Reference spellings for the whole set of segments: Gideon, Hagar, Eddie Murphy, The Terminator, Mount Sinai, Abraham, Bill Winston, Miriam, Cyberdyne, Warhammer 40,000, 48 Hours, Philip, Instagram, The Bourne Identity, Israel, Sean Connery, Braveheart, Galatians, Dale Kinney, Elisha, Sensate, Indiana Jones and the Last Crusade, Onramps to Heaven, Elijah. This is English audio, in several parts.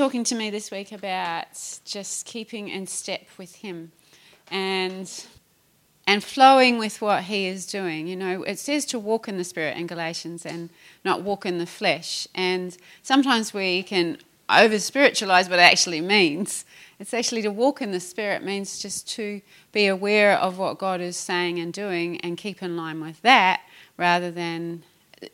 talking to me this week about just keeping in step with him and flowing with what he is doing. You know, it says to walk in the Spirit in Galatians and not walk in the flesh. And sometimes we can over-spiritualise what it actually means. It's actually to walk in the Spirit means just to be aware of what God is saying and doing and keep in line with that rather than...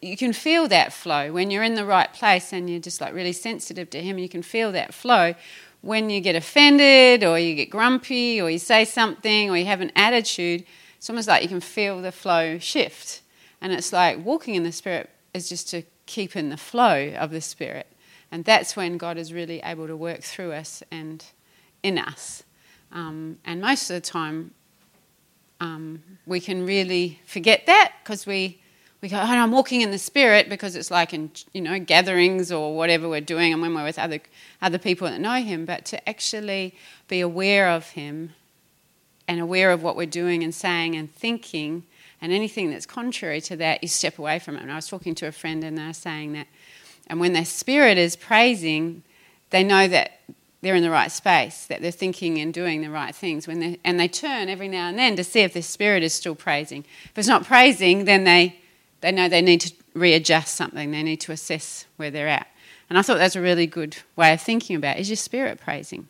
You can feel that flow when you're in the right place and you're just like really sensitive to him. You can feel that flow when you get offended or you get grumpy or you say something or you have an attitude. It's almost like you can feel the flow shift. And it's like walking in the Spirit is just to keep in the flow of the Spirit. And that's when God is really able to work through us and in us. And most of the time we can really forget that because we go, oh, I'm walking in the Spirit because it's like in, you know, gatherings or whatever we're doing and when we're with other people that know him. But to actually be aware of him and aware of what we're doing and saying and thinking and anything that's contrary to that, you step away from it. And I was talking to a friend and they're saying that. And when their spirit is praising, they know that they're in the right space, that they're thinking and doing the right things. And they turn every now and then to see if their spirit is still praising. If it's not praising, then they know they need to readjust something. They need to assess where they're at. And I thought that's a really good way of thinking about it. Is your spirit praising?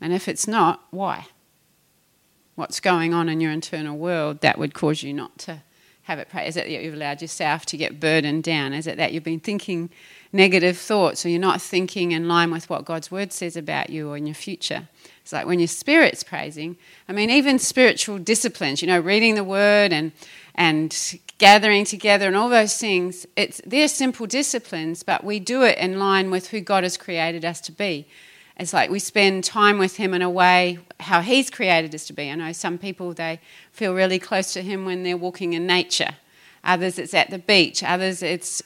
And if it's not, why? What's going on in your internal world that would cause you not to have it praise? Is it that you've allowed yourself to get burdened down? Is it that you've been thinking negative thoughts or you're not thinking in line with what God's word says about you or in your future? It's like when your spirit's praising, I mean, even spiritual disciplines, you know, reading the word and gathering together and all those things, they're simple disciplines, but we do it in line with who God has created us to be. It's like we spend time with him in a way how he's created us to be. I know some people, they feel really close to him when they're walking in nature. Others, it's at the beach. Others, it's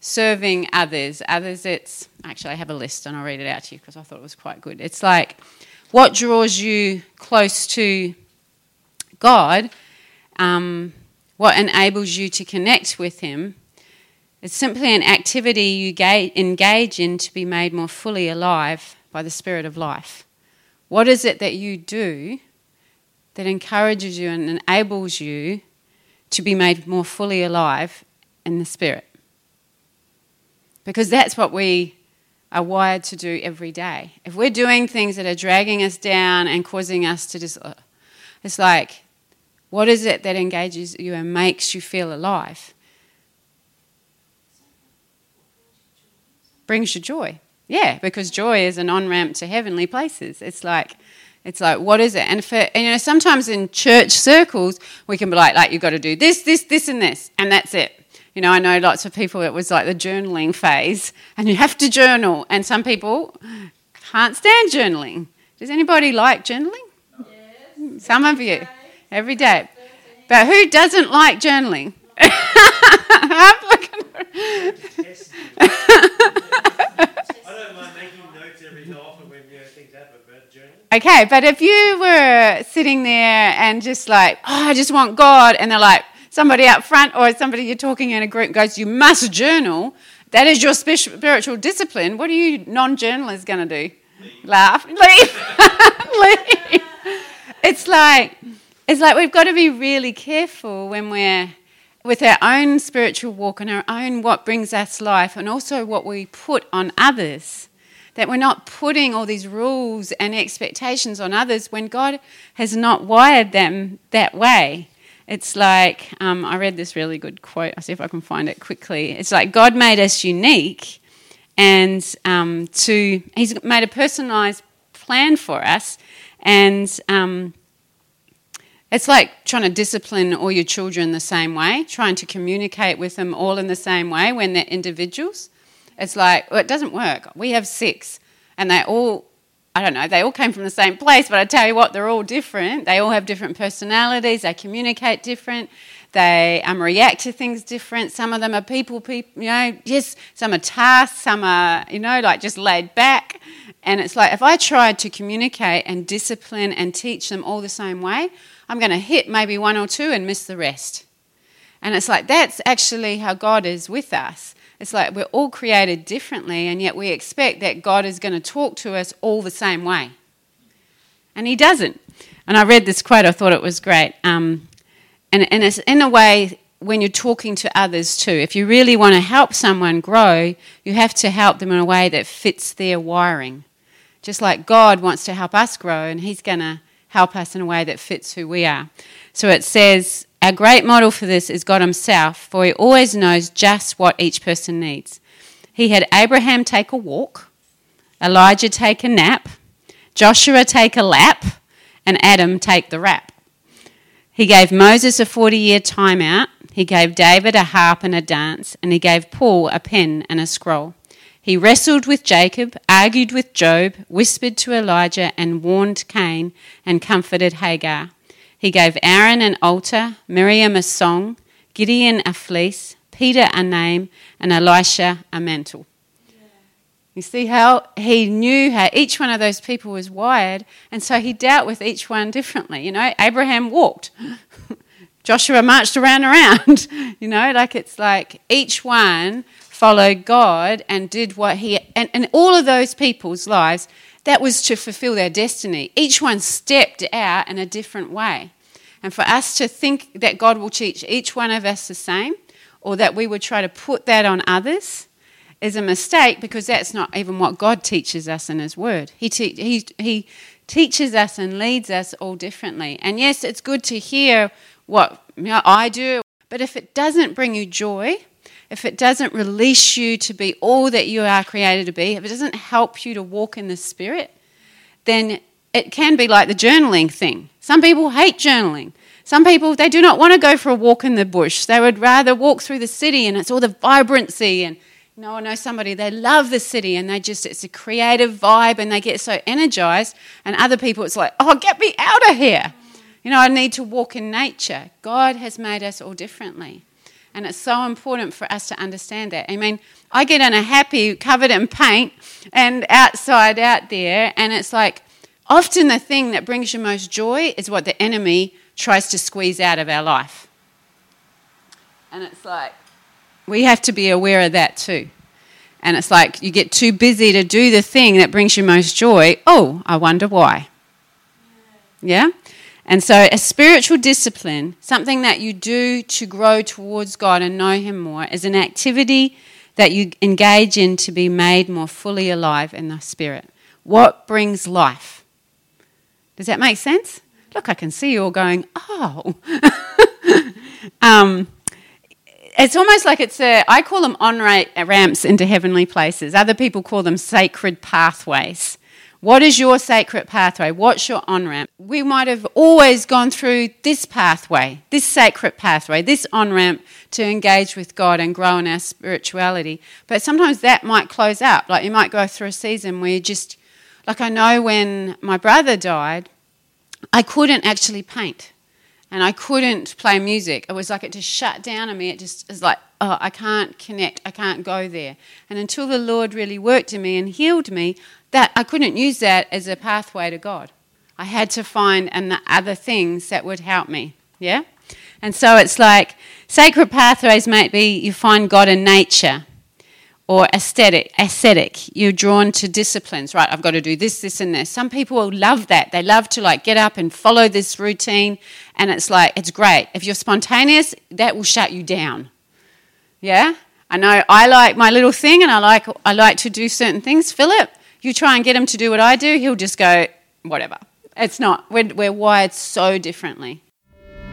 serving others. Others, it's... Actually, I have a list and I'll read it out to you because I thought it was quite good. It's like what draws you close to God... what enables you to connect with him is simply an activity you engage in to be made more fully alive by the Spirit of life. What is it that you do that encourages you and enables you to be made more fully alive in the Spirit? Because that's what we are wired to do every day. If we're doing things that are dragging us down and causing us to just... it's like... What is it that engages you and makes you feel alive? Brings you joy. Yeah, because joy is an on-ramp to heavenly places. It's like, what is it? And, sometimes in church circles, we can be like you've got to do this, this, this and this, and that's it. You know, I know lots of people, it was like the journaling phase, and you have to journal, and some people can't stand journaling. Does anybody like journaling? Yes. Some of you. Every day. But who doesn't like journaling? I don't mind making notes every so often when things happen, but journaling. Okay, but if you were sitting there and just like, oh, I just want God, and they're like, somebody out front or somebody you're talking in a group goes, you must journal, that is your spiritual discipline, what are you non-journalists going to do? Leave. Laugh? Leave. Leave. It's like we've got to be really careful when we're with our own spiritual walk and our own what brings us life and also what we put on others, that we're not putting all these rules and expectations on others when God has not wired them that way. It's like, I read this really good quote. I'll see if I can find it quickly. It's like God made us unique and he's made a personalised plan for us and... It's like trying to discipline all your children the same way, trying to communicate with them all in the same way when they're individuals. It's like, well, it doesn't work. We have 6 and they all, I don't know, they all came from the same place, but I tell you what, they're all different. They all have different personalities. They communicate different. They react to things different. Some of them are people, you know, yes, some are tasks, some are, you know, like just laid back. And it's like if I tried to communicate and discipline and teach them all the same way, I'm going to hit maybe 1 or 2 and miss the rest. And it's like that's actually how God is with us. It's like we're all created differently, and yet we expect that God is going to talk to us all the same way. And he doesn't. And I read this quote, I thought it was great. And it's in a way when you're talking to others too. If you really want to help someone grow, you have to help them in a way that fits their wiring. Just like God wants to help us grow, and he's going to help us in a way that fits who we are. So it says, our great model for this is God himself, for he always knows just what each person needs. He had Abraham take a walk, Elijah take a nap, Joshua take a lap, and Adam take the rap. He gave Moses a 40-year timeout. He gave David a harp and a dance, and he gave Paul a pen and a scroll. He wrestled with Jacob, argued with Job, whispered to Elijah, and warned Cain, and comforted Hagar. He gave Aaron an altar, Miriam a song, Gideon a fleece, Peter a name, and Elisha a mantle. Yeah. You see how he knew how each one of those people was wired, and so he dealt with each one differently. You know, Abraham walked. Joshua marched around. You know, like it's like each one followed God and did what he... And all of those people's lives... that was to fulfill their destiny. Each one stepped out in a different way. And for us to think that God will teach each one of us the same, or that we would try to put that on others, is a mistake, because that's not even what God teaches us in his word. He teaches us and leads us all differently. And yes, it's good to hear what I do, but if it doesn't bring you joy, if it doesn't release you to be all that you are created to be, if it doesn't help you to walk in the Spirit, then it can be like the journaling thing. Some people hate journaling. Some people, they do not want to go for a walk in the bush. They would rather walk through the city, and it's all the vibrancy. And you know, I know somebody, they love the city, and they just, it's a creative vibe, and they get so energized. And other people, it's like, oh, get me out of here. You know, I need to walk in nature. God has made us all differently. And it's so important for us to understand that. I mean, I get in a happy, covered in paint, and outside out there, and it's like often the thing that brings you most joy is what the enemy tries to squeeze out of our life. And it's like we have to be aware of that too. And it's like you get too busy to do the thing that brings you most joy. Oh, I wonder why. Yeah? And so a spiritual discipline, something that you do to grow towards God and know him more, is an activity that you engage in to be made more fully alive in the Spirit. What brings life? Does that make sense? Look, I can see you all going, oh. It's almost like I call them on-ramps into heavenly places. Other people call them sacred pathways. What is your sacred pathway? What's your on-ramp? We might have always gone through this pathway, this sacred pathway, this on-ramp to engage with God and grow in our spirituality. But sometimes that might close up. Like you might go through a season where you just, like I know when my brother died, I couldn't actually paint and I couldn't play music. It was like it just shut down on me. It just is like, oh, I can't connect, I can't go there. And until the Lord really worked in me and healed me, that I couldn't use that as a pathway to God. I had to find other things that would help me, yeah? And so it's like sacred pathways might be you find God in nature or ascetic. You're drawn to disciplines, right? I've got to do this, this, and this. Some people love that. They love to like get up and follow this routine, and it's like it's great. If you're spontaneous, that will shut you down, yeah? I know I like my little thing, and I like to do certain things. Philip, you try and get him to do what I do, he'll just go, whatever. It's not, we're wired so differently.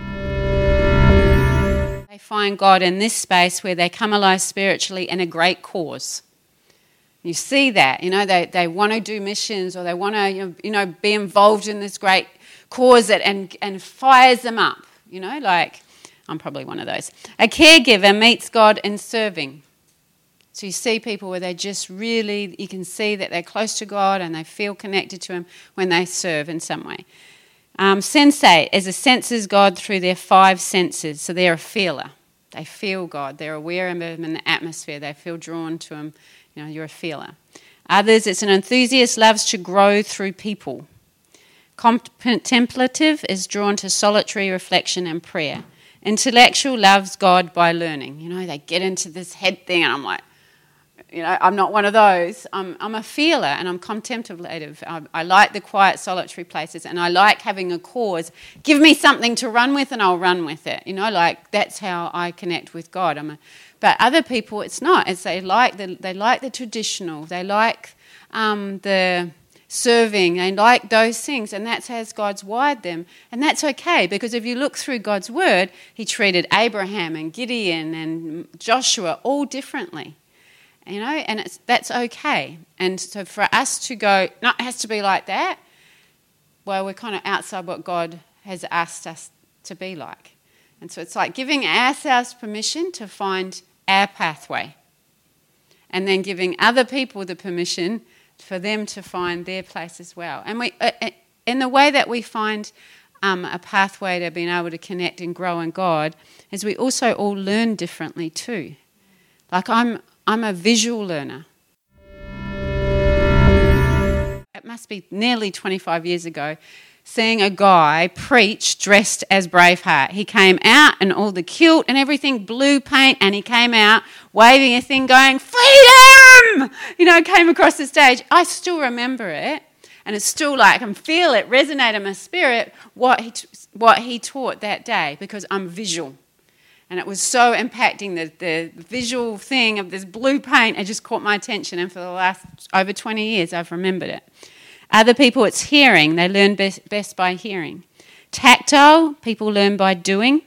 They find God in this space where they come alive spiritually in a great cause. You see that, you know, they want to do missions, or they want to, you know, be involved in this great cause that and fires them up, you know, like, I'm probably one of those. A caregiver meets God in serving. So you see people where they just really, you can see that they're close to God and they feel connected to him when they serve in some way. Sensate is a senses God through their five senses. So they're a feeler. They feel God. They're aware of him in the atmosphere. They feel drawn to him. You know, you're a feeler. Others, it's an enthusiast, loves to grow through people. Contemplative is drawn to solitary reflection and prayer. Intellectual loves God by learning. You know, they get into this head thing and I'm like, You know, I'm not one of those. I'm a feeler, and I'm contemplative. I like the quiet, solitary places, and I like having a cause. Give me something to run with, and I'll run with it. You know, like that's how I connect with God. But other people, it's not. It's they like the traditional. They like the serving. They like those things, and that's as God's wired them. And that's okay, because if you look through God's word, He treated Abraham and Gideon and Joshua all differently. You know, and that's okay. And so for us to go, no, it has to be like that, well, we're kind of outside what God has asked us to be like. And so it's like giving ourselves permission to find our pathway, and then giving other people the permission for them to find their place as well. And we, in the way that we find a pathway to being able to connect and grow in God, is we also all learn differently too. Like I'm a visual learner. It must be nearly 25 years ago, seeing a guy preach dressed as Braveheart. He came out in all the kilt and everything, blue paint, and he came out waving a thing going, freedom! You know, came across the stage. I still remember it, and it's still like I can feel it resonate in my spirit what he taught that day, because I'm visual. And it was so impacting, the visual thing of this blue paint. It just caught my attention, and for the last over 20 years I've remembered it. Other people, it's hearing. They learn best by hearing. Tactile, people learn by doing.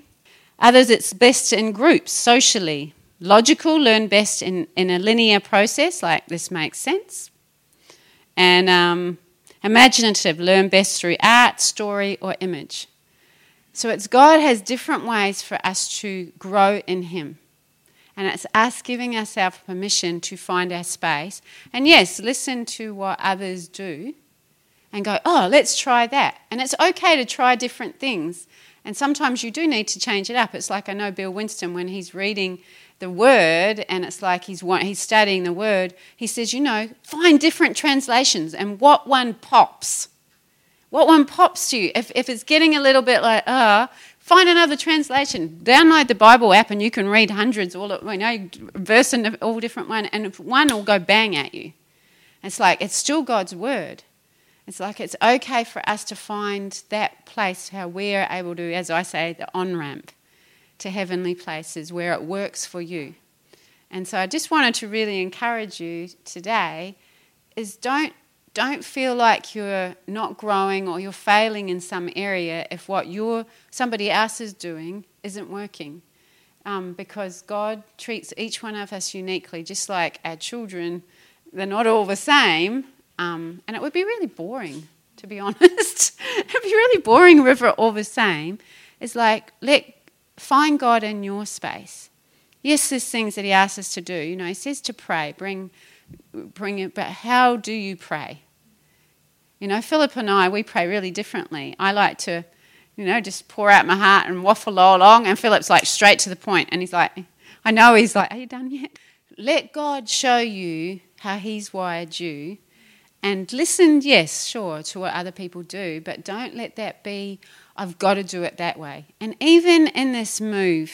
Others, it's best in groups, socially. Logical, learn best in a linear process, like this makes sense. And imaginative, learn best through art, story, or image. So it's God has different ways for us to grow in Him. And it's us giving ourselves permission to find our space. And yes, listen to what others do and go, oh, let's try that. And it's okay to try different things. And sometimes you do need to change it up. It's like I know Bill Winston, when he's reading the Word, and it's like he's studying the Word, he says, you know, find different translations and what one pops. What one pops to you. If it's getting a little bit like, find another translation. Download the Bible app and you can read hundreds, verse in all different one, and one will go bang at you. It's like, it's still God's word. It's like it's okay for us to find that place how we're able to, as I say, the on-ramp to heavenly places where it works for you. And so I just wanted to really encourage you today is don't feel like you're not growing or you're failing in some area if what somebody else is doing isn't working, because God treats each one of us uniquely, just like our children. They're not all the same, and it would be really boring, to be honest. It'd be really boring if we're all the same. It's like find God in your space. Yes, there's things that He asks us to do. You know, He says to pray, bring it, but how do you pray? You know, Philip and I, we pray really differently. I like to, you know, just pour out my heart and waffle along, and Philip's like straight to the point, and he's like, I know he's like, are you done yet? Let God show you how He's wired you, and listen, yes, sure, to what other people do, but don't let that be, I've got to do it that way. And even in this move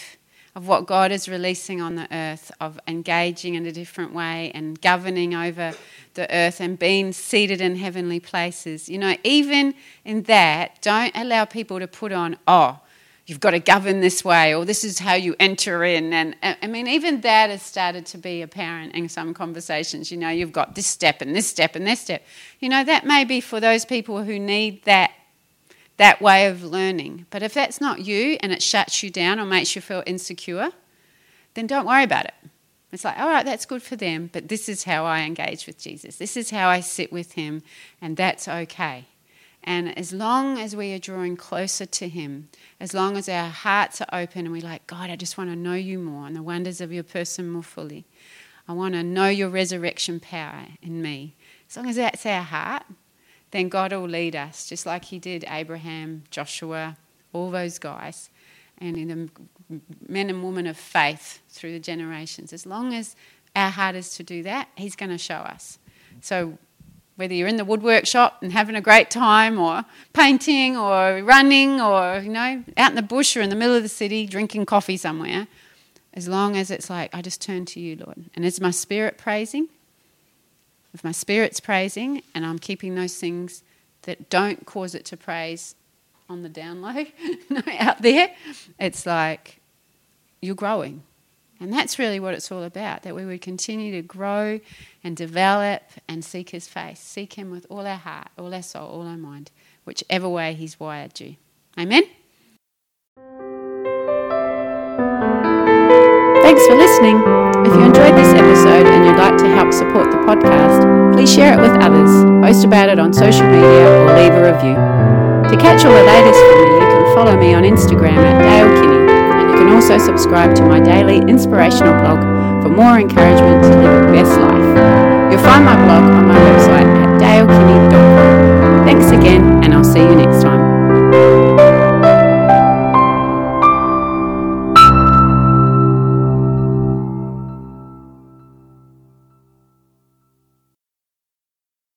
of what God is releasing on the earth, of engaging in a different way and governing over the earth and being seated in heavenly places. You know, even in that, don't allow people to put on, you've got to govern this way, or this is how you enter in. And I mean, even that has started to be apparent in some conversations. You know, you've got this step and this step and this step. You know, that may be for those people who need that way of learning. But if that's not you and it shuts you down or makes you feel insecure, then don't worry about it. It's like, all right, that's good for them, but this is how I engage with Jesus. This is how I sit with Him, and that's okay. And as long as we are drawing closer to Him, as long as our hearts are open and we're like, God, I just want to know You more and the wonders of Your person more fully. I want to know Your resurrection power in me. As long as that's our heart, then God will lead us, just like He did Abraham, Joshua, all those guys, and in the men and women of faith through the generations. As long as our heart is to do that, He's going to show us. So whether you're in the woodwork shop and having a great time, or painting, or running, or, you know, out in the bush or in the middle of the city drinking coffee somewhere, As long as it's like, I just turn to you, Lord. And is my spirit praising? If my spirit's praising and I'm keeping those things that don't cause it to praise on the down low, out there, it's like you're growing. And that's really what it's all about, that we would continue to grow and develop and seek his face, seek him with all our heart, all our soul, all our mind, whichever way he's wired you. Amen? Thanks for listening. If you enjoyed this episode and you'd like to help support the podcast, please share it with others, post about it on social media or leave a review. To catch all the latest from me, you can follow me on Instagram at Dale Kinney, and you can also subscribe to my daily inspirational blog for more encouragement to live your best life. You'll find my blog on my website at dalekinney.com.